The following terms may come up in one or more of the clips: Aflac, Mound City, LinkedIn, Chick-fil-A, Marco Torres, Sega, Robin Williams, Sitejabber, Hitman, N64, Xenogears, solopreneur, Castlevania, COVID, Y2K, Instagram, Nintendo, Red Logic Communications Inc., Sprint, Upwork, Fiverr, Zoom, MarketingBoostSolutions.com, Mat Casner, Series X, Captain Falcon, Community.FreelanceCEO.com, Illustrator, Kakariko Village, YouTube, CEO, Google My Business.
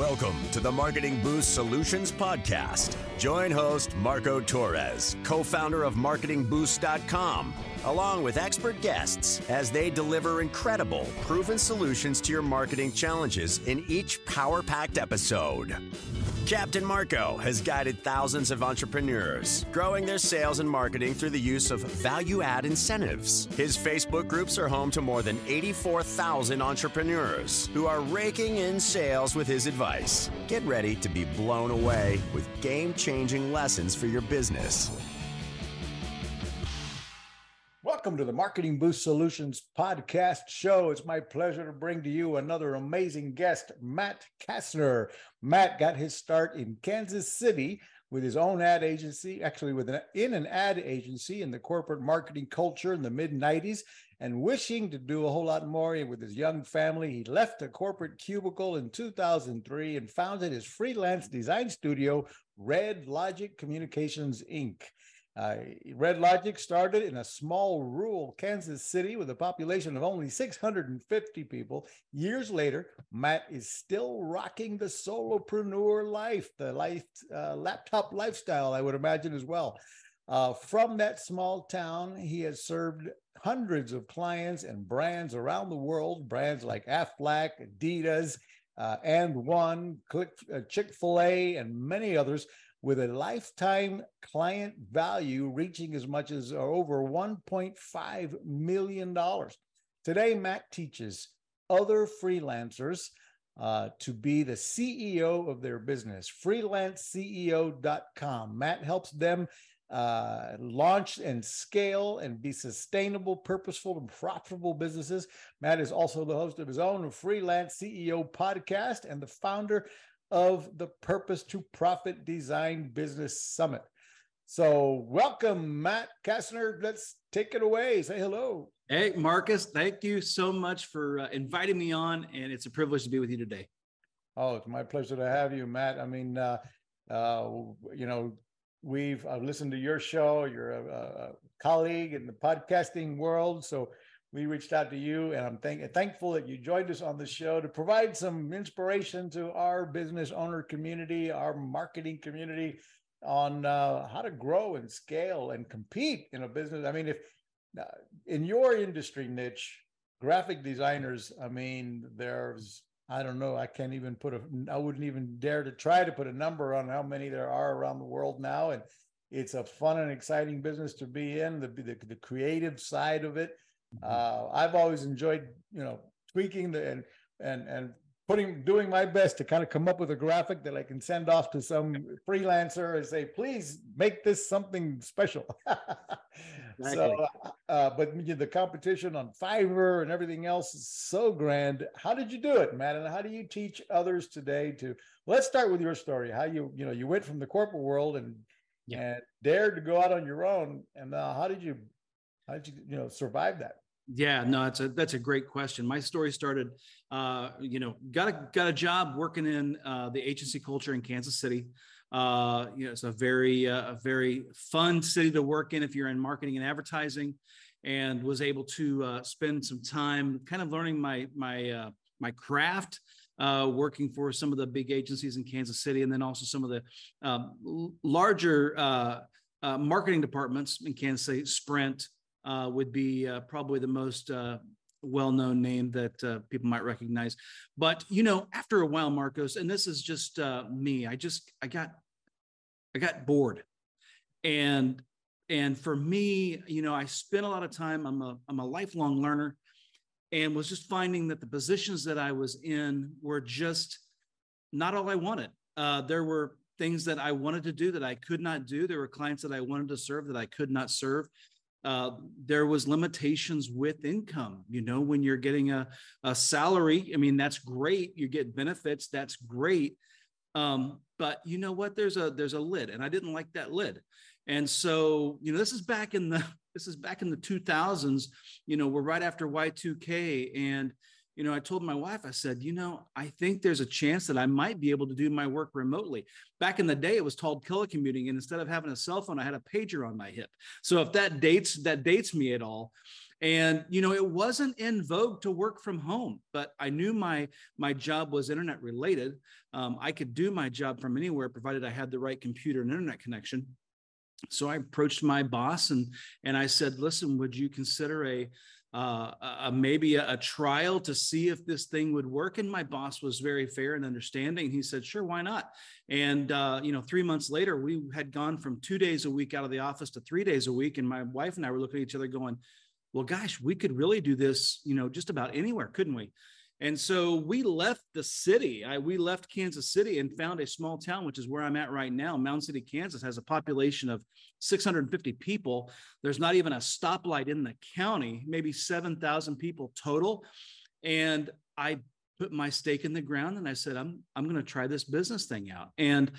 Welcome to the Marketing Boost Solutions podcast. Join host Marco Torres, co-founder of MarketingBoost.com, along with expert guests as they deliver incredible, proven solutions to your marketing challenges in each power-packed episode. Captain Marco has guided thousands of entrepreneurs, growing their sales and marketing through the use of value-add incentives. His Facebook groups are home to more than 84,000 entrepreneurs who are raking in sales with his advice. Get ready to be blown away with game-changing lessons for your business. Welcome to the Marketing Boost Solutions podcast show. It's my pleasure to bring to you another amazing guest, Mat Casner. Matt got his start in Kansas City with his own ad agency, actually in an ad agency in the corporate marketing culture in the mid-90s, and wishing to do a whole lot more with his young family. He left the corporate cubicle in 2003 and founded his freelance design studio, Red Logic Communications Inc. Red Logic started in a small rural Kansas City with a population of only 650 people. Years later, Matt is still rocking the solopreneur life, the laptop lifestyle, I would imagine as well. From that small town, he has served hundreds of clients and brands around the world, brands like Aflac, Adidas, And One, Chick-fil-A, and many others, with a lifetime client value reaching as much as over $1.5 million. Today, Matt teaches other freelancers to be the CEO of their business. FreelanceCEO.com. Matt helps them launch and scale and be sustainable, purposeful, and profitable businesses. Matt is also the host of his own Freelance CEO podcast and the founder of the Purpose to Profit Design Business Summit. So welcome, Mat Casner. Let's take it away. Say hello. Hey, Marcus, thank you so much for inviting me on, and it's a privilege to be with you today. Oh, it's my pleasure to have you, Matt. I mean, you know, I've listened to your show. You're a colleague in the podcasting world, so we reached out to you, and I'm thankful that you joined us on the show to provide some inspiration to our business owner community, our marketing community, on how to grow and scale and compete in a business. I mean, if in your industry niche, graphic designers, I mean, there's, I don't know, I wouldn't even dare to try to put a number on how many there are around the world now. And it's a fun and exciting business to be in, the creative side of it. I've always enjoyed, you know, tweaking and doing my best to kind of come up with a graphic that I can send off to some freelancer and say, please make this something special. Exactly. So, but you know, the competition on Fiverr and everything else is so grand. How did you do it, Matt? And how do you teach others today to, let's start with your story, how you went from the corporate world and dared to go out on your own. And how did you survive that? Yeah, no, that's a great question. My story started, got a job working in the agency culture in Kansas City. It's a very fun city to work in if you're in marketing and advertising, and was able to spend some time kind of learning my craft, working for some of the big agencies in Kansas City, and then also some of the larger marketing departments in Kansas City. Sprint would be probably the most well-known name that people might recognize. But, you know, after a while, Marcos, and this is just me, I got bored. And for me, you know, I spent a lot of time, I'm a lifelong learner, and was just finding that the positions that I was in were just not all I wanted. There were things that I wanted to do that I could not do. There were clients that I wanted to serve that I could not serve. There was limitations with income. You know, when you're getting a salary, I mean, that's great. You get benefits. That's great. But you know what, there's a lid, and I didn't like that lid. And so, you know, this is back in the 2000s, you know, we're right after Y2K. And, you know, I told my wife, I said, you know, I think there's a chance that I might be able to do my work remotely. Back in the day, it was called telecommuting. And instead of having a cell phone, I had a pager on my hip. So if that dates me at all. And, you know, it wasn't in vogue to work from home, but I knew my job was internet related. I could do my job from anywhere, provided I had the right computer and internet connection. So I approached my boss and I said, listen, would you consider maybe a trial to see if this thing would work? And my boss was very fair and understanding. He said, sure, why not? And, 3 months later, we had gone from 2 days a week out of the office to 3 days a week. And my wife and I were looking at each other going, well, gosh, we could really do this, you know, just about anywhere, couldn't we? And so we left the city. We left Kansas City and found a small town, which is where I'm at right now. Mound City, Kansas has a population of 650 people. There's not even a stoplight in the county, maybe 7,000 people total. And I put my stake in the ground and I said, I'm going to try this business thing out. And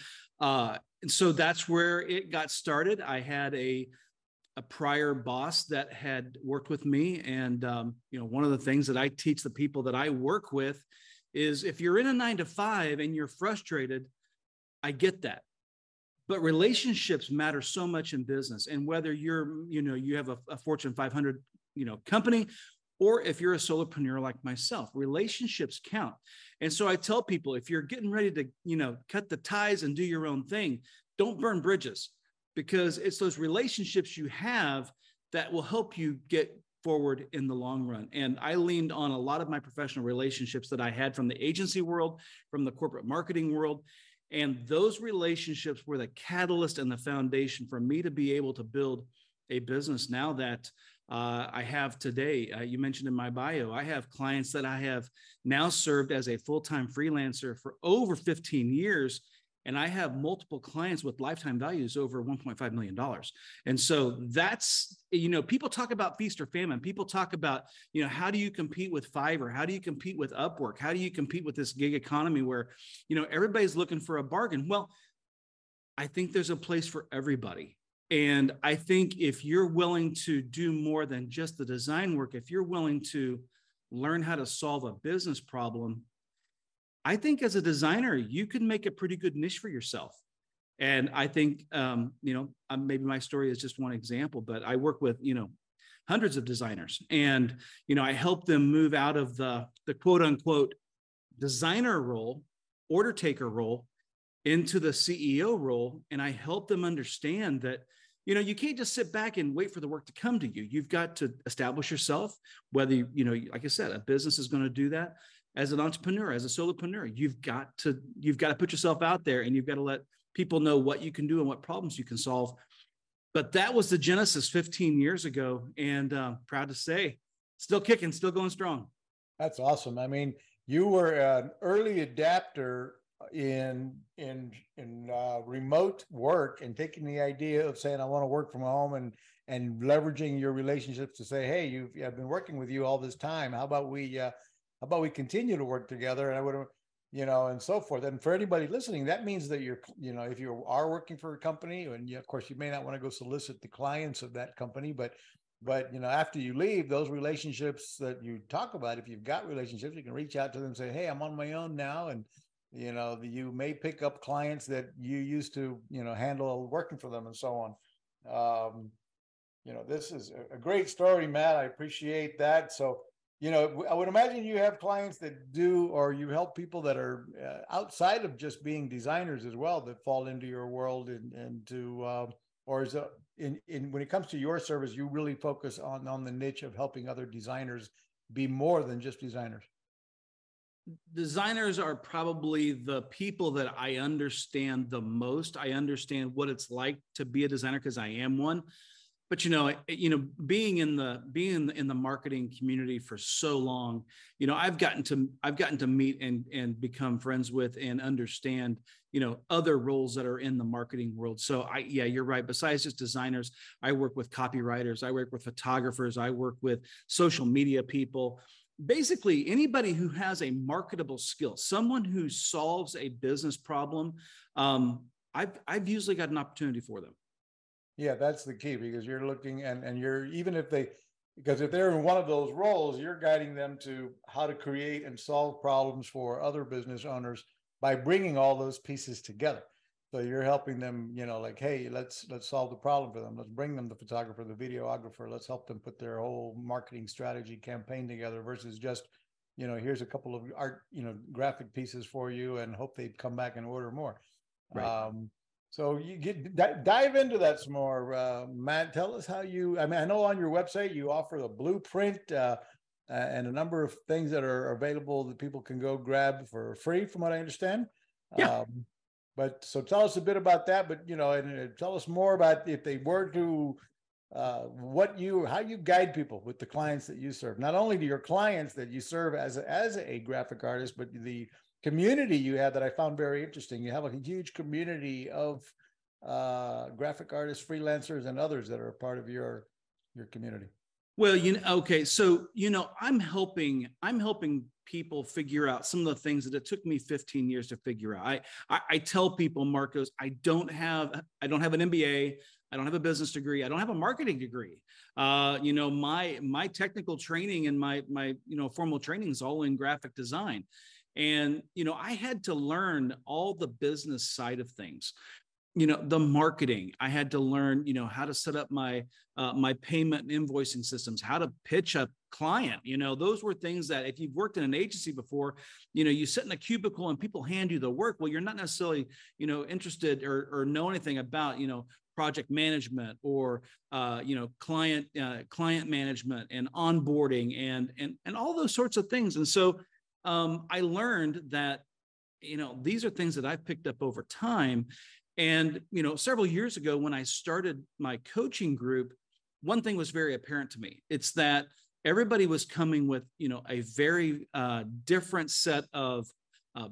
so that's where it got started. I had a prior boss that had worked with me. And, one of the things that I teach the people that I work with is if you're in a 9-to-5 and you're frustrated, I get that. But relationships matter so much in business. And whether you're, you have a Fortune 500, company, or if you're a solopreneur like myself, relationships count. And so I tell people, if you're getting ready to, cut the ties and do your own thing, don't burn bridges. Because it's those relationships you have that will help you get forward in the long run. And I leaned on a lot of my professional relationships that I had from the agency world, from the corporate marketing world. And those relationships were the catalyst and the foundation for me to be able to build a business now that I have today. You mentioned in my bio, I have clients that I have now served as a full-time freelancer for over 15 years. And I have multiple clients with lifetime values over $1.5 million. And so that's, people talk about feast or famine. People talk about, how do you compete with Fiverr? How do you compete with Upwork? How do you compete with this gig economy where, everybody's looking for a bargain? Well, I think there's a place for everybody. And I think if you're willing to do more than just the design work, if you're willing to learn how to solve a business problem, I think as a designer, you can make a pretty good niche for yourself. And I think, maybe my story is just one example, but I work with, hundreds of designers and, I help them move out of the quote unquote designer role, order taker role into the CEO role. And I help them understand that, you can't just sit back and wait for the work to come to you. You've got to establish yourself, whether, like I said, a business is going to do that. As an entrepreneur, as a solopreneur, you've got to put yourself out there and you've got to let people know what you can do and what problems you can solve. But that was the genesis 15 years ago. And proud to say, still kicking, still going strong. That's awesome. I mean, you were an early adapter in remote work and taking the idea of saying, I want to work from home and leveraging your relationships to say, hey, I've been working with you all this time. How about we continue to work together? And I would have, and so forth. And for anybody listening, that means that you're, if you are working for a company, and of course you may not want to go solicit the clients of that company, but after you leave, those relationships that you talk about, if you've got relationships, you can reach out to them and say, hey, I'm on my own now. And, you may pick up clients that you used to, handle working for them and so on. This is a great story, Matt. I appreciate that. So, I would imagine you have clients that do, or you help people that are outside of just being designers as well, that fall into your world when it comes to your service, you really focus on the niche of helping other designers be more than just designers. Designers are probably the people that I understand the most. I understand what it's like to be a designer because I am one. But being in the marketing community for so long, I've gotten to meet and become friends with and understand, other roles that are in the marketing world. So you're right. Besides just designers, I work with copywriters, I work with photographers, I work with social media people. Basically, anybody who has a marketable skill, someone who solves a business problem, I've usually got an opportunity for them. Yeah, that's the key, because you're looking and you're, because if they're in one of those roles, you're guiding them to how to create and solve problems for other business owners by bringing all those pieces together. So you're helping them, you know, like, hey, let's solve the problem for them. Let's bring them the photographer, the videographer. Let's help them put their whole marketing strategy campaign together versus just, you know, here's a couple of art, you know, graphic pieces for you and hope they come back and order more. Right. So you get dive into that some more, Matt. Tell us how you. I mean, I know on your website you offer a blueprint and a number of things that are available that people can go grab for free, from what I understand. Yeah. But so tell us a bit about that. But you know, and tell us more about if they were to how you guide people with the clients that you serve. Not only to your clients that you serve as a graphic artist, but the community you have that I found very interesting. You have a huge community of graphic artists, freelancers, and others that are a part of your community. Well, you know, okay, so you know, I'm helping people figure out some of the things that it took me 15 years to figure out. I tell people, Marcos, I don't have an MBA. I don't have a business degree. I don't have a marketing degree. You know, my technical training and my you know, formal training is all in graphic design. And, you know, I had to learn all the business side of things, you know, the marketing. I had to learn, you know, how to set up my payment and invoicing systems, how to pitch a client. You know, those were things that if you've worked in an agency before, you know, you sit in a cubicle and people hand you the work. Well, you're not necessarily, you know, interested or know anything about, you know, project management or, you know, client management and onboarding and all those sorts of things. And so, I learned that, you know, these are things that I've picked up over time. And, you know, several years ago when I started my coaching group, one thing was very apparent to me. It's that everybody was coming with, you know, a very different set of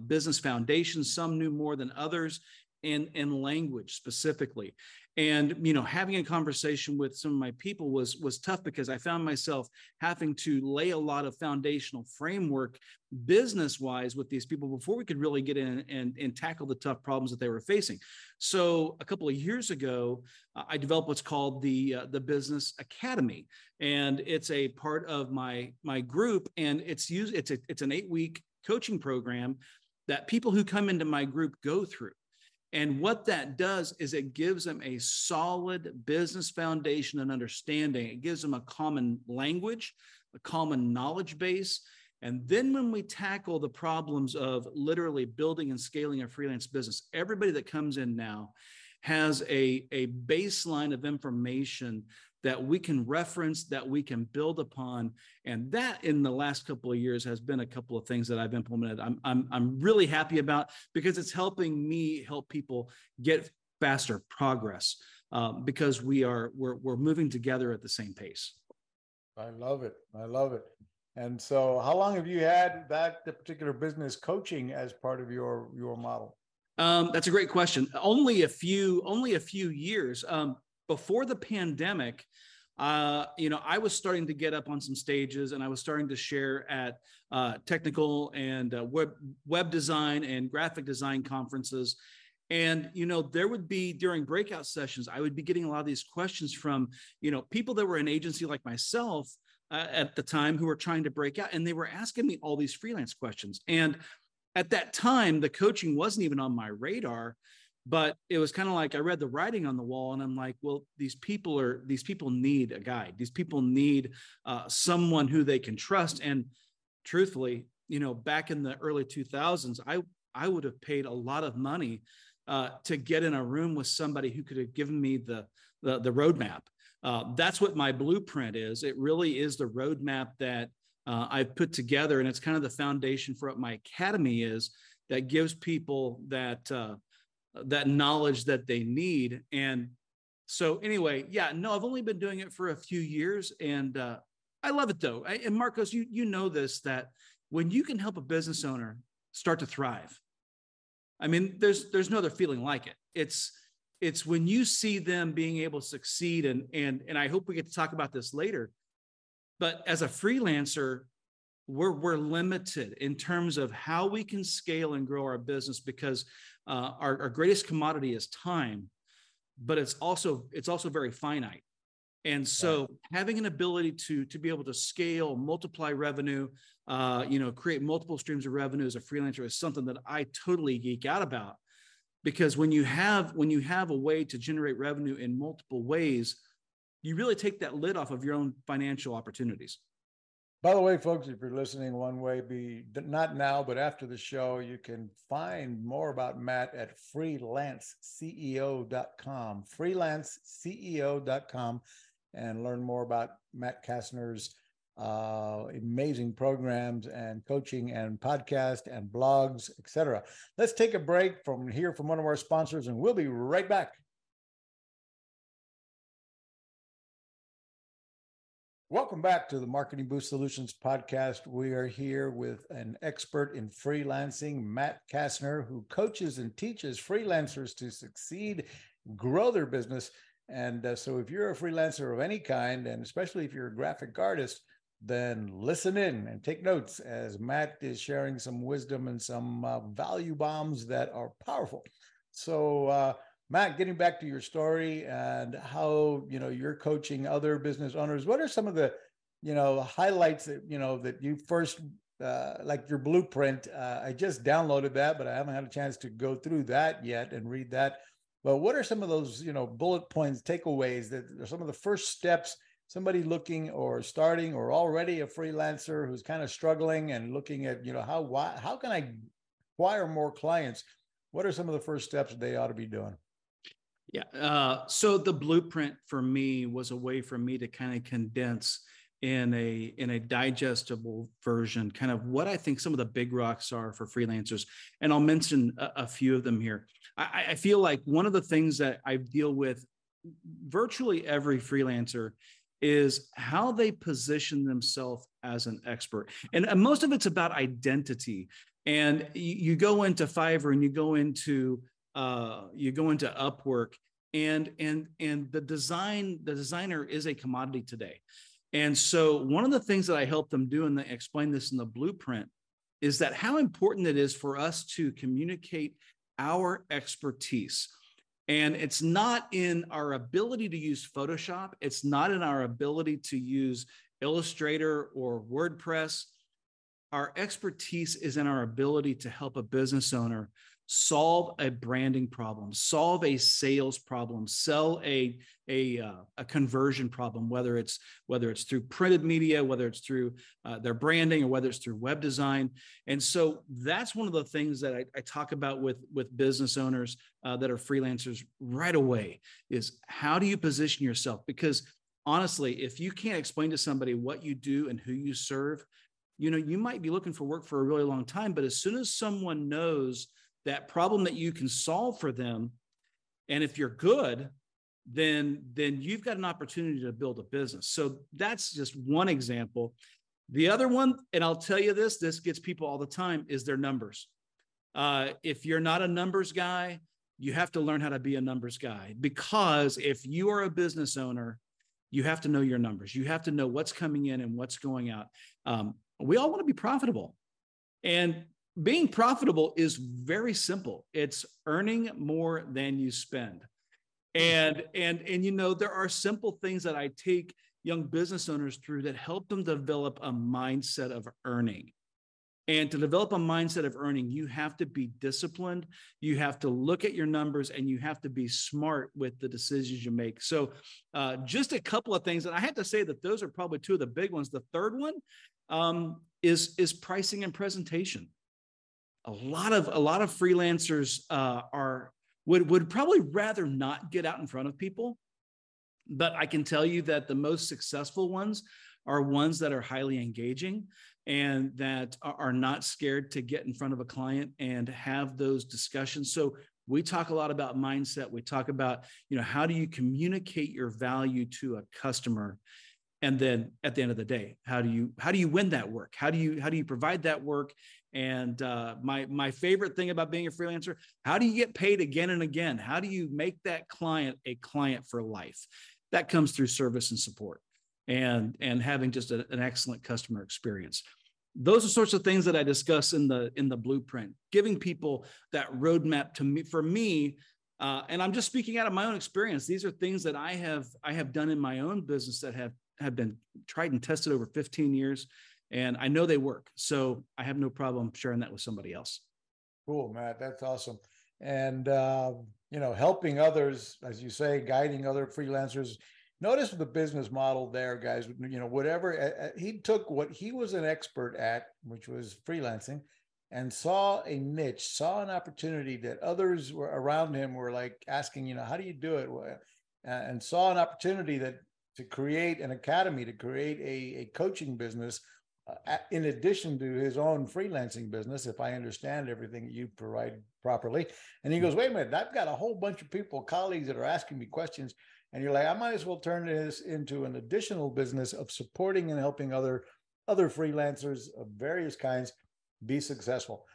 business foundations. Some knew more than others, and language specifically. And, you know, having a conversation with some of my people was tough because I found myself having to lay a lot of foundational framework business-wise with these people before we could really get in and tackle the tough problems that they were facing. So a couple of years ago, I developed what's called the Business Academy, and it's a part of my group, and it's an 8-week coaching program that people who come into my group go through. And what that does is it gives them a solid business foundation and understanding. It gives them a common language, a common knowledge base. And then when we tackle the problems of literally building and scaling a freelance business, everybody that comes in now has a baseline of information that we can reference, that we can build upon. And that in the last couple of years has been a couple of things that I've implemented. I'm really happy about because it's helping me help people get faster progress because we're moving together at the same pace. I love it. I love it. And so how long have you had the particular business coaching as part of your model? That's a great question. Only a few years. Before the pandemic, you know, I was starting to get up on some stages and I was starting to share at technical and web design and graphic design conferences. And, you know, there would be during breakout sessions, I would be getting a lot of these questions from, you know, people that were in agency like myself at the time who were trying to break out. And they were asking me all these freelance questions. And at that time, the coaching wasn't even on my radar. But it was kind of like I read the writing on the wall and I'm like, well, these people need a guide. These people need someone who they can trust. And truthfully, you know, back in the early 2000s, I would have paid a lot of money to get in a room with somebody who could have given me the roadmap. That's what my blueprint is. It really is the roadmap that I've put together. And it's kind of the foundation for what my academy is that gives people that knowledge that they need. And so anyway, yeah, no, I've only been doing it for a few years and I love it though. And Marcos, you know this, that when you can help a business owner start to thrive, I mean, there's no other feeling like it. It's when you see them being able to succeed and I hope we get to talk about this later, but as a freelancer, we're limited in terms of how we can scale and grow our business because our greatest commodity is time, but it's also very finite. And so having an ability to be able to scale, multiply revenue, you know, create multiple streams of revenue as a freelancer is something that I totally geek out about. Because when you have a way to generate revenue in multiple ways, you really take that lid off of your own financial opportunities. By the way, folks, if you're listening one way, be not now, but after the show, you can find more about Mat at FreelanceCEO.com, FreelanceCEO.com, and learn more about Mat Casner's amazing programs and coaching and podcast and blogs, etc. Let's take a break from here from one of our sponsors, and we'll be right back. Welcome back to the Marketing Boost Solutions podcast. We are here with an expert in freelancing, Mat Casner, who coaches and teaches freelancers to succeed, grow their business. And so if you're a freelancer of any kind, and especially if you're a graphic artist, then listen in and take notes as Mat is sharing some wisdom and some value bombs that are powerful. So, Mat, getting back to your story and how, you're coaching other business owners, what are some of the, highlights that, that you first, like your blueprint? I just downloaded that, but I haven't had a chance to go through that yet and read that. But what are some of those, bullet points, takeaways that are some of the first steps somebody looking or starting or already a freelancer who's kind of struggling and looking at, how can I acquire more clients? What are some of the first steps they ought to be doing? Yeah. So the blueprint for me was a way for me to kind of condense in a digestible version, kind of what I think some of the big rocks are for freelancers. And I'll mention a few of them here. I feel like one of the things that I deal with virtually every freelancer is how they position themselves as an expert. And most of it's about identity. And you go into Fiverr and you go into Upwork, and the designer is a commodity today. And so one of the things that I help them do, and I explain this in the blueprint, is that how important it is for us to communicate our expertise. And it's not in our ability to use Photoshop. It's not in our ability to use Illustrator or WordPress. Our expertise is in our ability to help a business owner solve a branding problem, solve a sales problem, sell a conversion problem, whether it's through printed media, whether it's through their branding, or whether it's through web design. And so that's one of the things that I talk about with business owners that are freelancers right away is how do you position yourself? Because honestly, if you can't explain to somebody what you do and who you serve, you might be looking for work for a really long time, but as soon as someone knows that problem that you can solve for them, and if you're good, then you've got an opportunity to build a business. So that's just one example. The other one, and I'll tell you this gets people all the time, is their numbers. If you're not a numbers guy, you have to learn how to be a numbers guy, because if you are a business owner, you have to know your numbers. You have to know what's coming in and what's going out. We all want to be profitable. And being profitable is very simple. It's earning more than you spend. And there are simple things that I take young business owners through that help them develop a mindset of earning. And to develop a mindset of earning, you have to be disciplined. You have to look at your numbers, and you have to be smart with the decisions you make. So just a couple of things. And I have to say that those are probably two of the big ones. The third one is pricing and presentation. A lot of freelancers would probably rather not get out in front of people, but I can tell you that the most successful ones are ones that are highly engaging and that are not scared to get in front of a client and have those discussions. So we talk a lot about mindset. We talk about, how do you communicate your value to a customer? And then at the end of the day, how do you win that work? How do you provide that work? And my favorite thing about being a freelancer, how do you get paid again and again? How do you make that client a client for life? That comes through service and support and having just an excellent customer experience. Those are sorts of things that I discuss in the blueprint, giving people that roadmap for me. And I'm just speaking out of my own experience. These are things that I have done in my own business that have been tried and tested over 15 years. And I know they work. So I have no problem sharing that with somebody else. Cool, Mat. That's awesome. and helping others, as you say, guiding other freelancers. Notice the business model there, guys. Whatever he took, what he was an expert at, which was freelancing, and saw a niche, saw an opportunity that others were around him were like asking, how do you do it? And saw an opportunity that to create an academy, to create a coaching business in addition to his own freelancing business, if I understand everything you provide properly. And he goes, wait a minute, I've got a whole bunch of people, colleagues that are asking me questions. And you're like, I might as well turn this into an additional business of supporting and helping other freelancers of various kinds be successful.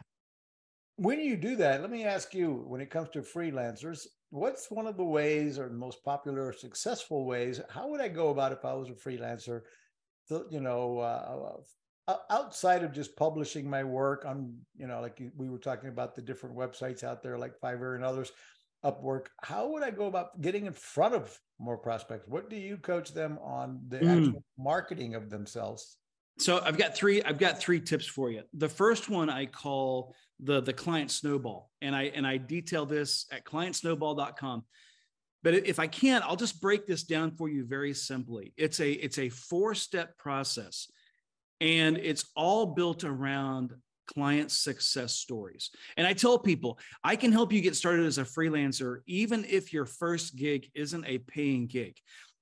When you do that, let me ask you, when it comes to freelancers, what's one of the ways or most popular or successful ways? How would I go about if I was a freelancer, outside of just publishing my work on, like we were talking about the different websites out there like Fiverr and others, Upwork, how would I go about getting in front of more prospects? What do you coach them on the actual marketing of themselves? So I've got three tips for you. The first one I call the client snowball, and I detail this at clientsnowball.com. But if I can, I'll just break this down for you very simply. It's a four-step process, and it's all built around client success stories. And I tell people, I can help you get started as a freelancer, even if your first gig isn't a paying gig.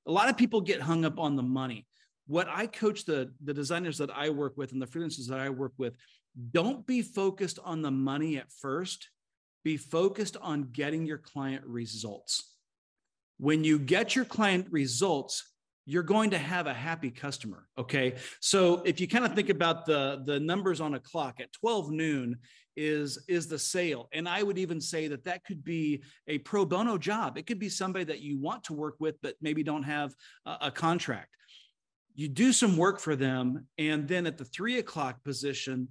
A lot of people get hung up on the money. What I coach the designers that I work with and the freelancers that I work with, don't be focused on the money at first. Be focused on getting your client results. When you get your client results, you're going to have a happy customer, okay? So if you kind of think about the numbers on a clock, at 12 noon is the sale. And I would even say that could be a pro bono job. It could be somebody that you want to work with, but maybe don't have a contract. You do some work for them, and then at the 3 o'clock position,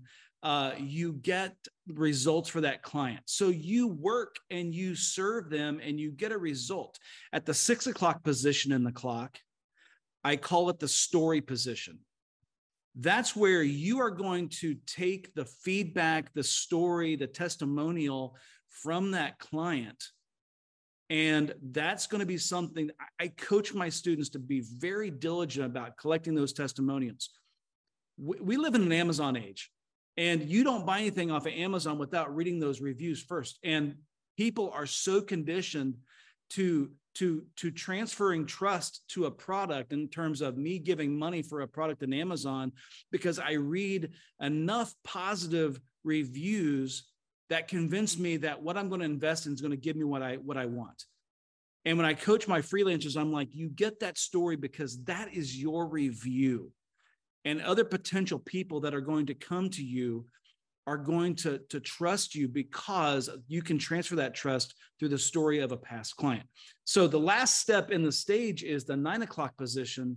you get results for that client. So you work and you serve them and you get a result. At the 6 o'clock position in the clock, I call it the story position. That's where you are going to take the feedback, the story, the testimonial from that client. And that's going to be something I coach my students to be very diligent about, collecting those testimonials. We live in an Amazon age, and you don't buy anything off of Amazon without reading those reviews first. And people are so conditioned to transferring trust to a product in terms of me giving money for a product in Amazon, because I read enough positive reviews that convinced me that what I'm going to invest in is going to give me what I want. And when I coach my freelancers, I'm like, you get that story because that is your review. And other potential people that are going to come to you are going to trust you because you can transfer that trust through the story of a past client. So the last step in the stage is the 9 o'clock position,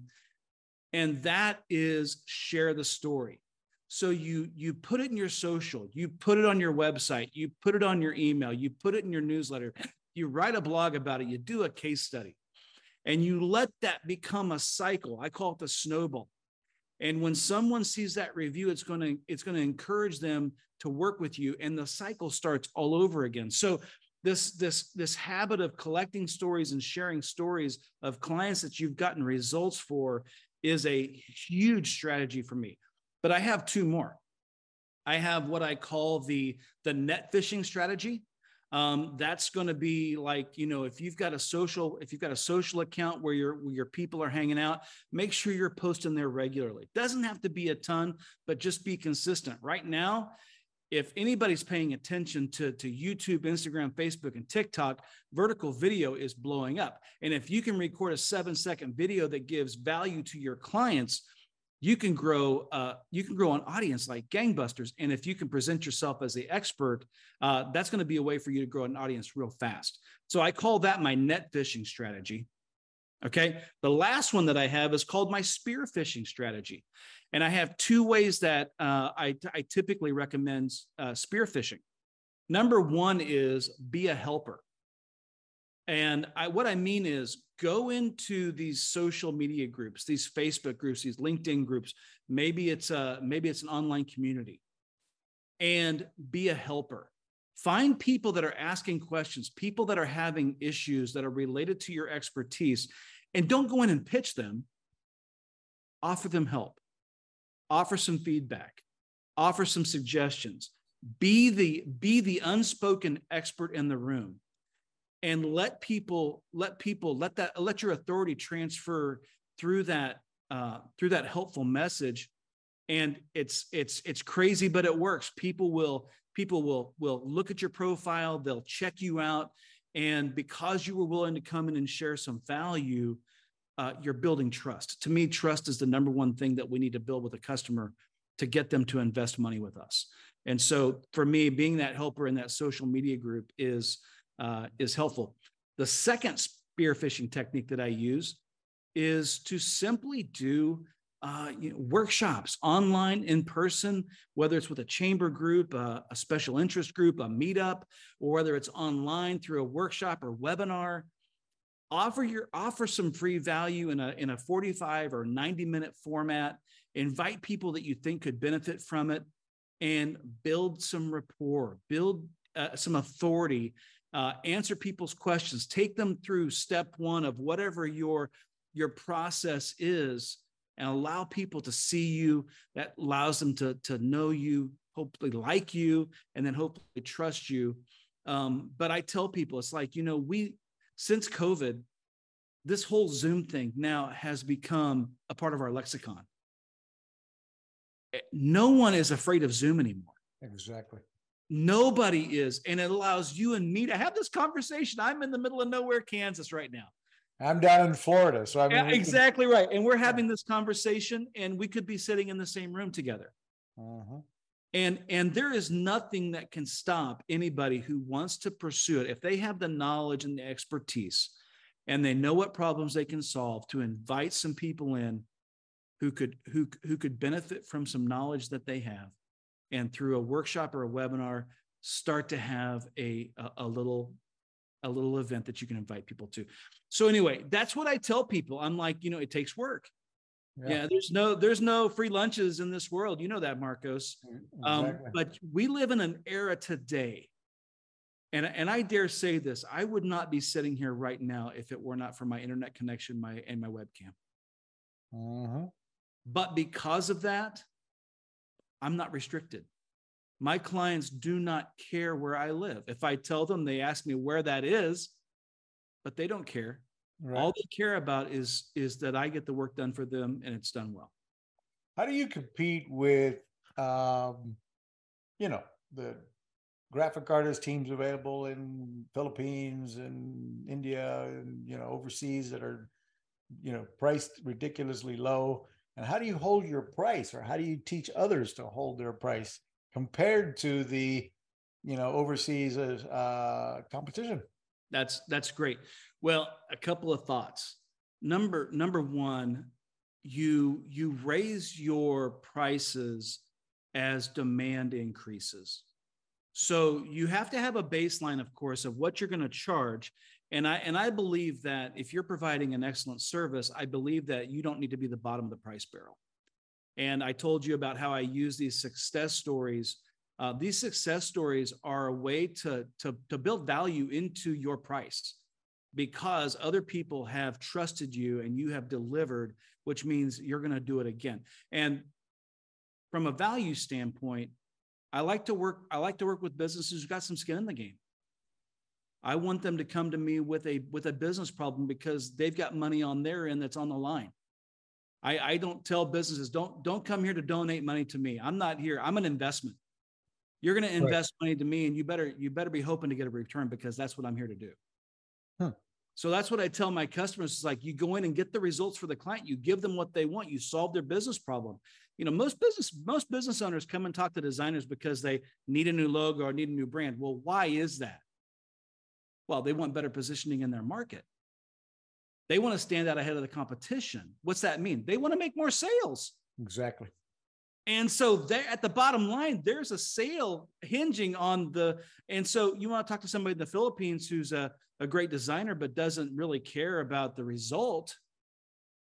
and that is share the story. So you put it in your social, you put it on your website, you put it on your email, you put it in your newsletter, you write a blog about it, you do a case study, and you let that become a cycle. I call it the snowball. And when someone sees that review, it's going to encourage them to work with you, and the cycle starts all over again. So this habit of collecting stories and sharing stories of clients that you've gotten results for is a huge strategy for me. But I have two more. I have what I call the net fishing strategy. That's going to be like, if you've got a social account where your people are hanging out, make sure you're posting there regularly. Doesn't have to be a ton, but just be consistent. Right now, if anybody's paying attention to YouTube, Instagram, Facebook, and TikTok, vertical video is blowing up. And if you can record a 7-second video that gives value to your clients, you can grow an audience like gangbusters. And if you can present yourself as the expert, that's going to be a way for you to grow an audience real fast. So I call that my net fishing strategy. Okay. The last one that I have is called my spear fishing strategy. And I have two ways that I typically recommend spear fishing. Number one is be a helper. And what I mean is go into these social media groups, these Facebook groups, these LinkedIn groups. Maybe it's an online community, and be a helper. Find people that are asking questions, people that are having issues that are related to your expertise, and don't go in and pitch them. Offer them help. Offer some feedback. Offer some suggestions. Be the unspoken expert in the room, and let your authority transfer through that helpful message. And it's crazy, but it works. People will look at your profile. They'll check you out, and because you were willing to come in and share some value, you're building trust. To me, trust is the number one thing that we need to build with a customer to get them to invest money with us. And so for me, being that helper in that social media group is helpful. The second spearfishing technique that I use is to simply do workshops, online, in person, whether it's with a chamber group, a special interest group, a meetup, or whether it's online through a workshop or webinar. Offer some free value in a 45 or 90-minute format. Invite people that you think could benefit from it, and build some rapport, build some authority, answer people's questions, take them through step one of whatever your process is, and allow people to see you. That allows them to know you, hopefully like you, and then hopefully trust you. But I tell people, it's like, since COVID, this whole Zoom thing now has become a part of our lexicon. No one is afraid of Zoom anymore. Exactly. Nobody is. And it allows you and me to have this conversation. I'm in the middle of nowhere, Kansas right now. I'm down in Florida. So yeah, exactly right. And we're having this conversation, and we could be sitting in the same room together. Uh-huh. And there is nothing that can stop anybody who wants to pursue it, if they have the knowledge and the expertise and they know what problems they can solve, to invite some people in who could benefit from some knowledge that they have, and through a workshop or a webinar, start to have a little event that you can invite people to. So anyway, that's what I tell people. I'm like, it takes work. Yeah, there's no free lunches in this world. You know that, Marcos. Exactly. But we live in an era today, and I dare say this: I would not be sitting here right now if it were not for my internet connection, and my webcam. Uh-huh. But because of that, I'm not restricted. My clients do not care where I live. If I tell them, they ask me where that is, but they don't care. Right. All they care about is that I get the work done for them, and it's done well. How do you compete with, the graphic artist teams available in Philippines and India and, overseas that are, priced ridiculously low? And how do you hold your price, or how do you teach others to hold their price compared to the, overseas competition? That's great. Well, a couple of thoughts. Number one, you raise your prices as demand increases. So you have to have a baseline, of course, of what you're going to charge. And I believe that if you're providing an excellent service, I believe that you don't need to be the bottom of the price barrel. And I told you about how I use these success stories. These success stories are a way to build value into your price, because other people have trusted you and you have delivered, which means you're going to do it again. And from a value standpoint, I like to work with businesses who've got some skin in the game. I want them to come to me with a business problem, because they've got money on their end that's on the line. I don't tell businesses, don't come here to donate money to me. I'm not here. I'm an investment. You're going to invest money to me, and you better be hoping to get a return, because that's what I'm here to do. Huh. So that's what I tell my customers. It's like, you go in and get the results for the client. You give them what they want. You solve their business problem. Most business owners come and talk to designers because they need a new logo or need a new brand. Well, why is that? Well, they want better positioning in their market. They want to stand out ahead of the competition. What's that mean? They want to make more sales. Exactly. And so there, at the bottom line, there's a sale hinging on the, and so you want to talk to somebody in the Philippines who's a great designer, but doesn't really care about the result.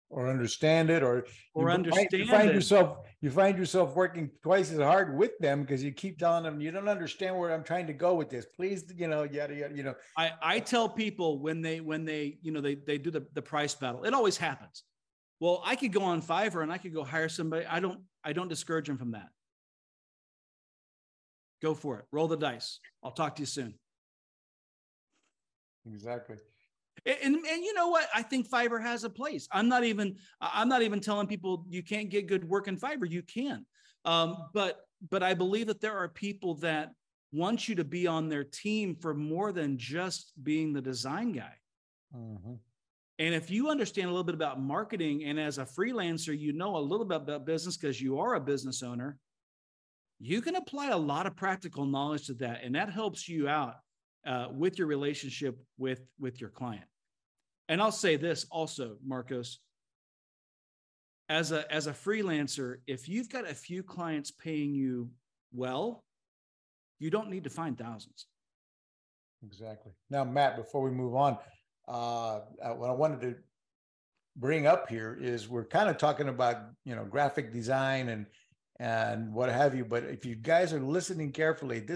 or understand it, or you find yourself working twice as hard with them because you keep telling them you don't understand where I'm trying to go with this. Please, yada yada. I tell people when they do the price battle, it always happens. Well, I could go on Fiverr and I could go hire somebody. I don't discourage them from that. Go for it. Roll the dice. I'll talk to you soon. Exactly. And you know what? I think Fiverr has a place. I'm not even telling people you can't get good work in Fiverr. You can. But I believe that there are people that want you to be on their team for more than just being the design guy. Mm-hmm. And if you understand a little bit about marketing, and as a freelancer, you know a little bit about business because you are a business owner, you can apply a lot of practical knowledge to that. And that helps you out with your relationship with your client. And I'll say this also, Marcos, as a freelancer, if you've got a few clients paying you well, you don't need to find thousands. Exactly. Now, Matt, before we move on, what I wanted to bring up here is we're kind of talking about, graphic design and what have you. But if you guys are listening carefully,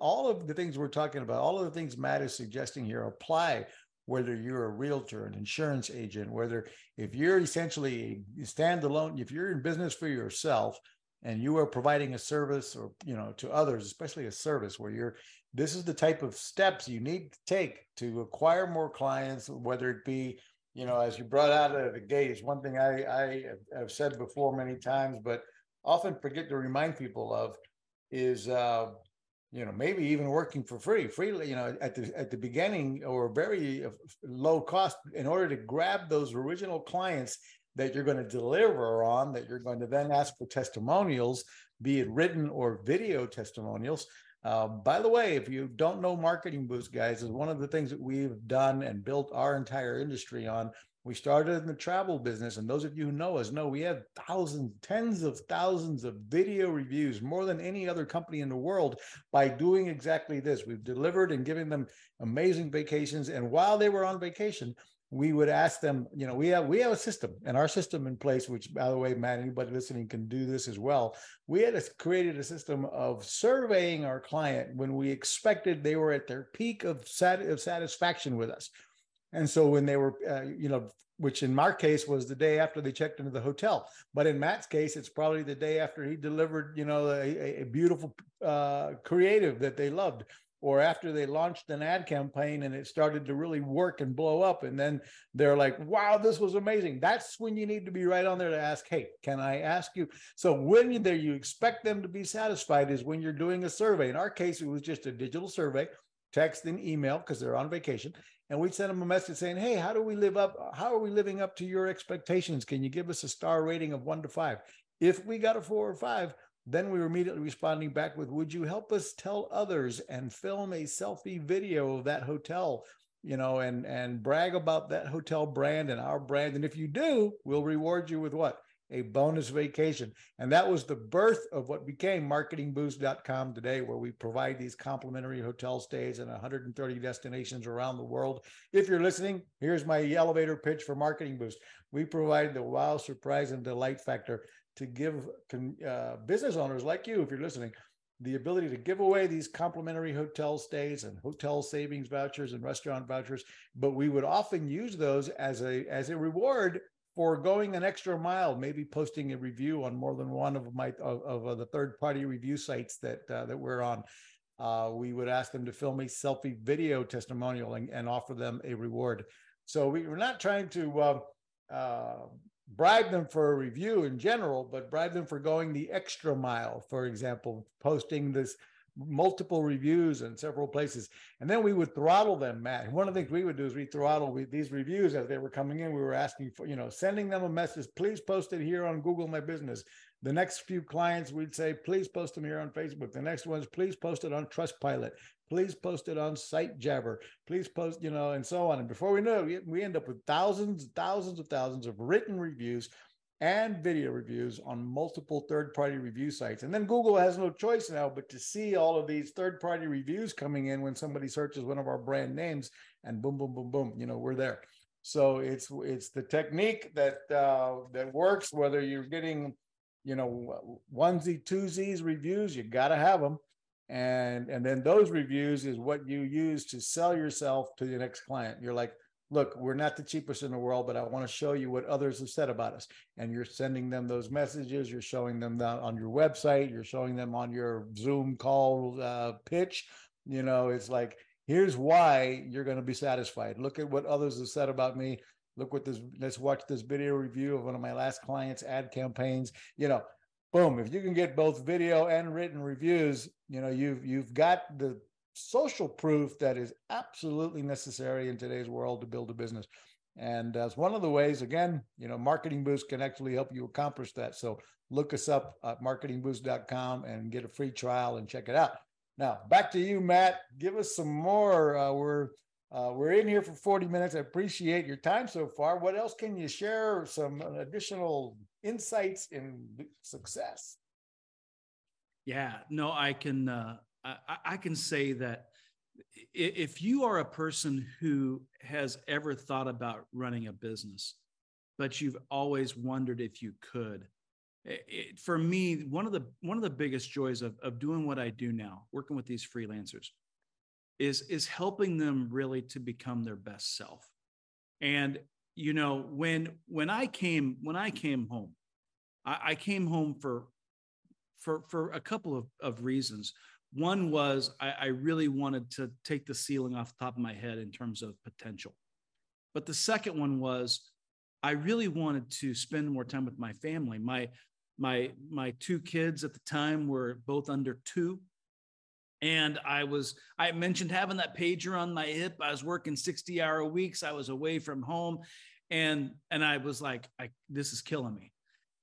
all of the things we're talking about, all of the things Matt is suggesting here apply, whether you're a realtor, an insurance agent, if you're essentially standalone, if you're in business for yourself and you are providing a service or, to others, especially a service this is the type of steps you need to take to acquire more clients, whether it be, as you brought out of the gate, is one thing I have said before many times, but often forget to remind people of is, maybe even working for free, at the beginning or very low cost in order to grab those original clients that you're going to deliver on, that you're going to then ask for testimonials, be it written or video testimonials. By the way, if you don't know Marketing Boost, guys, is one of the things that we've done and built our entire industry on. We started in the travel business, and those of you who know us know we have tens of thousands of video reviews, more than any other company in the world, by doing exactly this. We've delivered and given them amazing vacations, and while they were on vacation, we would ask them, we have a system, and our system in place, which, by the way, Matt, anybody listening can do this as well. We had created a system of surveying our client when we expected they were at their peak of satisfaction with us. And so when they were, which in my case was the day after they checked into the hotel, but in Matt's case, it's probably the day after he delivered, a beautiful creative that they loved, or after they launched an ad campaign and it started to really work and blow up. And then they're like, wow, this was amazing. That's when you need to be right on there to ask, hey, can I ask you? So when you're there, you expect them to be satisfied is when you're doing a survey. In our case, it was just a digital survey, text and email, because they're on vacation. And we'd send them a message saying, hey, how are we living up to your expectations? Can you give us a star rating of 1 to 5? If we got a 4 or 5, then we were immediately responding back with, would you help us tell others and film a selfie video of that hotel, and brag about that hotel brand and our brand? And if you do, we'll reward you with what? A bonus vacation. And that was the birth of what became MarketingBoost.com today, where we provide these complimentary hotel stays in 130 destinations around the world. If you're listening, here's my elevator pitch for Marketing Boost. We provide the wow, surprise, and delight factor to give business owners like you, if you're listening, the ability to give away these complimentary hotel stays and hotel savings vouchers and restaurant vouchers. But we would often use those as a reward for going an extra mile, maybe posting a review on more than one of the third-party review sites that we're on. We would ask them to film a selfie video testimonial and offer them a reward. So we're not trying to bribe them for a review in general, but bribe them for going the extra mile, for example, posting this multiple reviews in several places. And then we would throttle them, Matt. And one of the things we would do is we throttle with these reviews as they were coming in. We were asking for, sending them a message, please post it here on Google My Business. The next few clients, we'd say, please post them here on Facebook. The next ones, please post it on TrustPilot. Please post it on Sitejabber. Please post, and so on. And before we know it, we end up with thousands and thousands of written reviews and video reviews on multiple third-party review sites. And then Google has no choice now but to see all of these third-party reviews coming in when somebody searches one of our brand names, and boom, boom, boom, boom, we're there. So it's the technique that that works, whether you're getting, you know, onesie, twosies reviews, you got to have them. And then those reviews is what you use to sell yourself to your next client. You're like, look, we're not the cheapest in the world, but I want to show you what others have said about us. And you're sending them those messages. You're showing them that on your website. You're showing them on your Zoom call pitch. You know, it's like, here's why you're going to be satisfied. Look at what others have said about me. Look what this, let's watch this video review of one of my last clients' ad campaigns. You know, boom, if you can get both video and written reviews, you know, you've got the social proof that is absolutely necessary in today's world to build a business. And that's one of the ways, again, you know, Marketing Boost can actually help you accomplish that. So look us up at MarketingBoost.com and get a free trial and check it out. Now, back to you, Matt. Give us some more. We're in here for 40 minutes. I appreciate your time so far. What else can you share? Some additional insights in success? Yeah, no, I can say that if you are a person who has ever thought about running a business, but you've always wondered if you could, for me, one of the biggest joys of doing what I do now, working with these freelancers, is helping them really to become their best self. And you know, when I came home, I came home for a couple of reasons. One was I really wanted to take the ceiling off the top of my head in terms of potential. But the second one was I really wanted to spend more time with my family. My two kids at the time were both under two. And I mentioned having that pager on my hip. I was working 60-hour weeks. I was away from home. And I was like, this is killing me.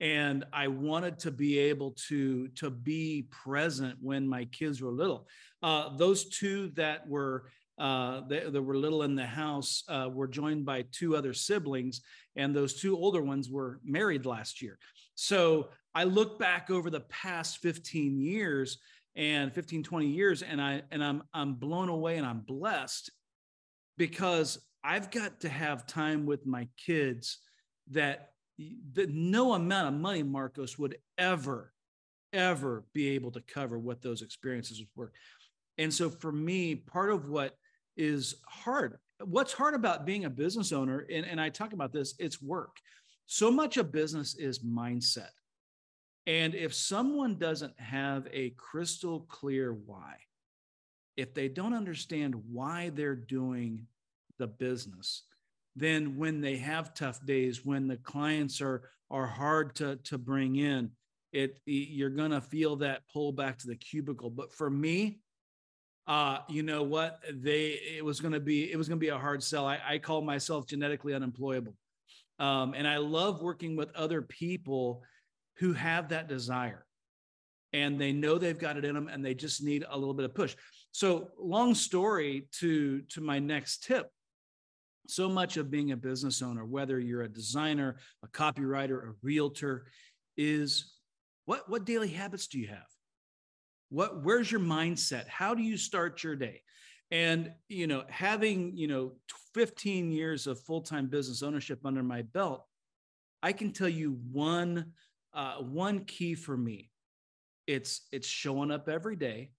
And I wanted to be able to be present when my kids were little. Those two that were little in the house were joined by two other siblings, and those two older ones were married last year. So I look back over the past 20 years, and I'm blown away, and I'm blessed because I've got to have time with my kids that no amount of money, Marcos, would ever be able to cover what those experiences were. And so for me, part of what's hard about being a business owner, and I talk about this, it's work. So much of business is mindset. And if someone doesn't have a crystal clear why, if they don't understand why they're doing the business, then when they have tough days, when the clients are hard to bring in, you're going to feel that pull back to the cubicle. But for me, you know what? It was going to be a hard sell. I call myself genetically unemployable. And I love working with other people who have that desire, and they know they've got it in them, and they just need a little bit of push. So long story to my next tip. So much of being a business owner, whether you're a designer, a copywriter, a realtor, is what daily habits do you have? Where's your mindset? How do you start your day? And, you know, having, you know, 15 years of full-time business ownership under my belt, I can tell you one key for me. It's showing up every day.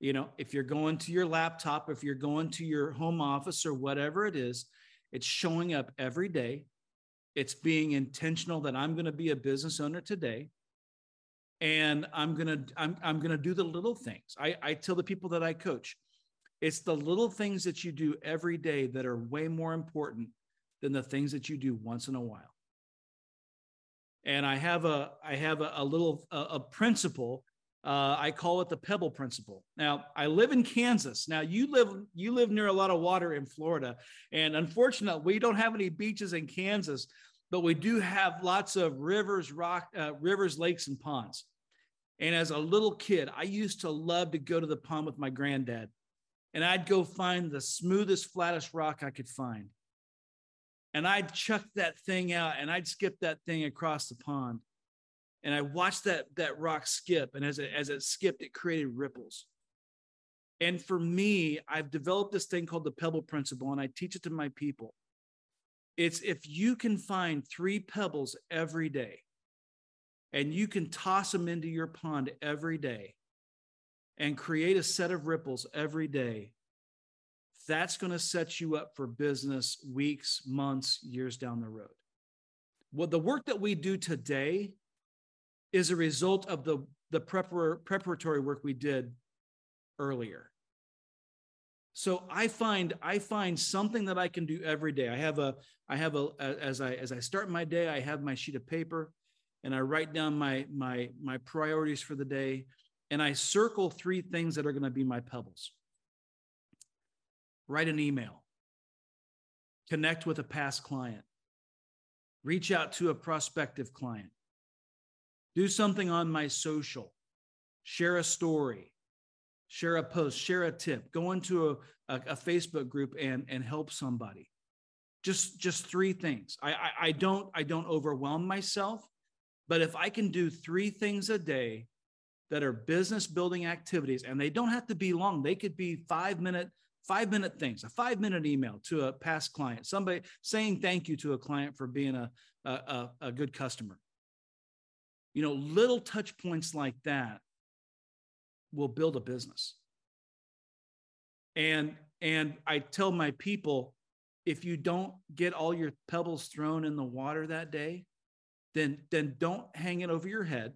You know, if you're going to your laptop, if you're going to your home office or whatever it is, it's showing up every day. It's being intentional that I'm going to be a business owner today, and I'm going to do the little things. I tell the people that I coach, it's the little things that you do every day that are way more important than the things that you do once in a while. And I have a little principle. I call it the pebble principle. Now, I live in Kansas. Now, you live near a lot of water in Florida. And unfortunately, we don't have any beaches in Kansas, but we do have lots of rivers, lakes, and ponds. And as a little kid, I used to love to go to the pond with my granddad. And I'd go find the smoothest, flattest rock I could find. And I'd chuck that thing out, and I'd skip that thing across the pond. And I watched that rock skip. And as it skipped, it created ripples. And for me, I've developed this thing called the pebble principle, and I teach it to my people. It's if you can find three pebbles every day and you can toss them into your pond every day and create a set of ripples every day, that's going to set you up for business weeks, months, years down the road. Well, the work that we do today is a result of the preparatory work we did earlier. So I find something that I can do every day. As I start my day, I have my sheet of paper and I write down my priorities for the day, and I circle three things that are going to be my pebbles. Write an email, connect with a past client, reach out to a prospective client, do something on my social, share a story, share a post, share a tip, go into a Facebook group and help somebody. Just three things. I don't overwhelm myself, but if I can do three things a day that are business building activities, and they don't have to be long, they could be five-minute things, a five-minute email to a past client, somebody saying thank you to a client for being a good customer. You know, little touch points like that will build a business. And I tell my people, if you don't get all your pebbles thrown in the water that day, then don't hang it over your head.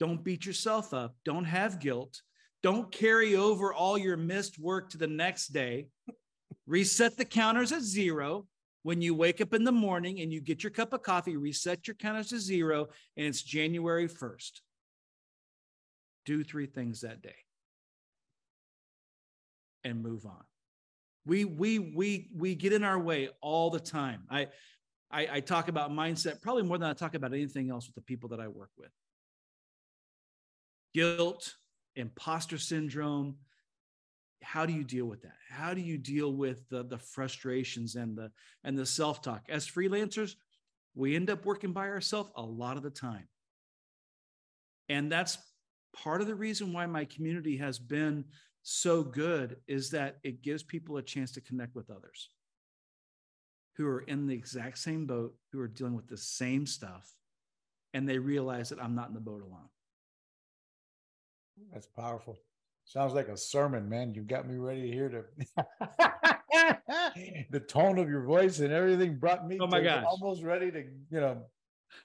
Don't beat yourself up. Don't have guilt. Don't carry over all your missed work to the next day. Reset the counters at zero. When you wake up in the morning and you get your cup of coffee, reset your counters to zero, and it's January 1st. Do three things that day and move on. We get in our way all the time. I talk about mindset probably more than I talk about anything else with the people that I work with. Guilt, imposter syndrome. How do you deal with that? How do you deal with the frustrations and the self-talk? As freelancers, we end up working by ourselves a lot of the time. And that's part of the reason why my community has been so good, is that it gives people a chance to connect with others who are in the exact same boat, who are dealing with the same stuff, and they realize that I'm not in the boat alone. That's powerful. Sounds like a sermon, man. You've got me ready to hear the tone of your voice and everything brought me almost ready to, you know,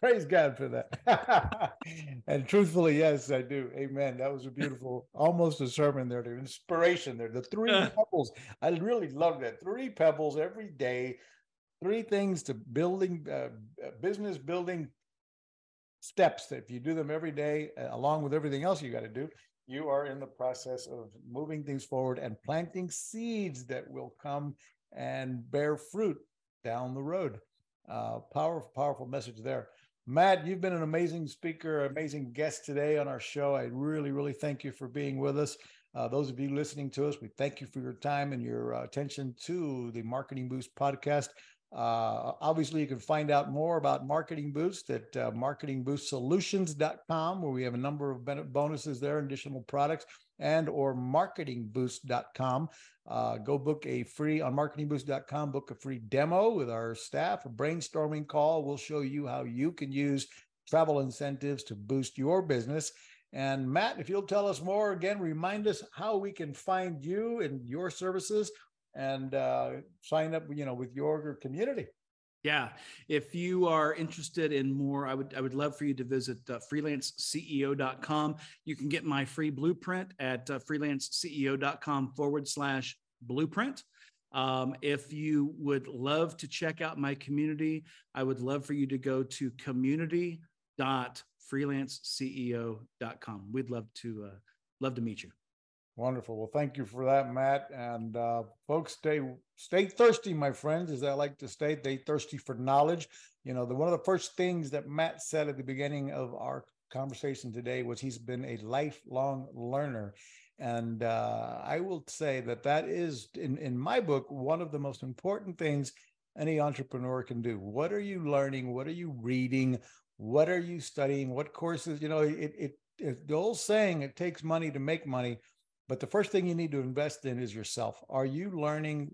praise God for that. And truthfully, yes, I do. Amen. That was a beautiful, almost a sermon there, the inspiration there, the three pebbles. I really love that. Three pebbles every day, three things to building, business building steps that if you do them every day, along with everything else you got to do, you are in the process of moving things forward and planting seeds that will come and bear fruit down the road. Powerful, powerful message there. Mat, you've been an amazing speaker, amazing guest today on our show. I really, really thank you for being with us. Those of you listening to us, we thank you for your time and your attention to the Marketing Boost podcast. Obviously, you can find out more about Marketing Boost at MarketingBoostSolutions.com, where we have a number of bonuses there, additional products, and or MarketingBoost.com. Go book a free, on MarketingBoost.com, book a free demo with our staff, a brainstorming call. We'll show you how you can use travel incentives to boost your business. And Mat, if you'll tell us more, again, remind us how we can find you and your services and sign up, you know, with your community. Yeah. If you are interested in more, I would love for you to visit FreelanceCEO.com. You can get my free blueprint at FreelanceCEO.com/blueprint. If you would love to check out my community, I would love for you to go to Community.FreelanceCEO.com. We'd love to meet you. Wonderful. Well, thank you for that, Mat. And folks, stay thirsty, my friends, as I like to state. Stay thirsty for knowledge. You know, one of the first things that Mat said at the beginning of our conversation today was he's been a lifelong learner. And I will say that is, in my book, one of the most important things any entrepreneur can do. What are you learning? What are you reading? What are you studying? What courses? You know, the old saying, it takes money to make money. But the first thing you need to invest in is yourself. Are you learning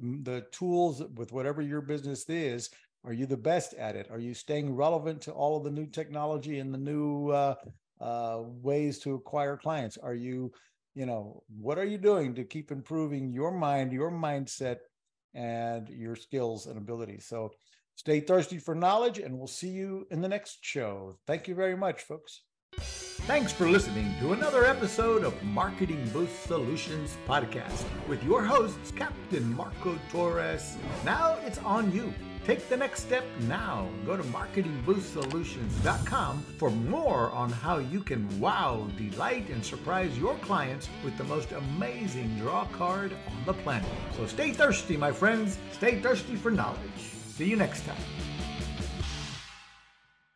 the tools with whatever your business is? Are you the best at it? Are you staying relevant to all of the new technology and the new ways to acquire clients? Are you, what are you doing to keep improving your mind, your mindset, and your skills and abilities? So stay thirsty for knowledge, and we'll see you in the next show. Thank you very much, folks. Thanks for listening to another episode of Marketing Boost Solutions Podcast with your hosts, Captain Marco Torres. Now it's on you. Take the next step now. Go to MarketingBoostSolutions.com for more on how you can wow, delight, and surprise your clients with the most amazing draw card on the planet. So stay thirsty, my friends. Stay thirsty for knowledge. See you next time.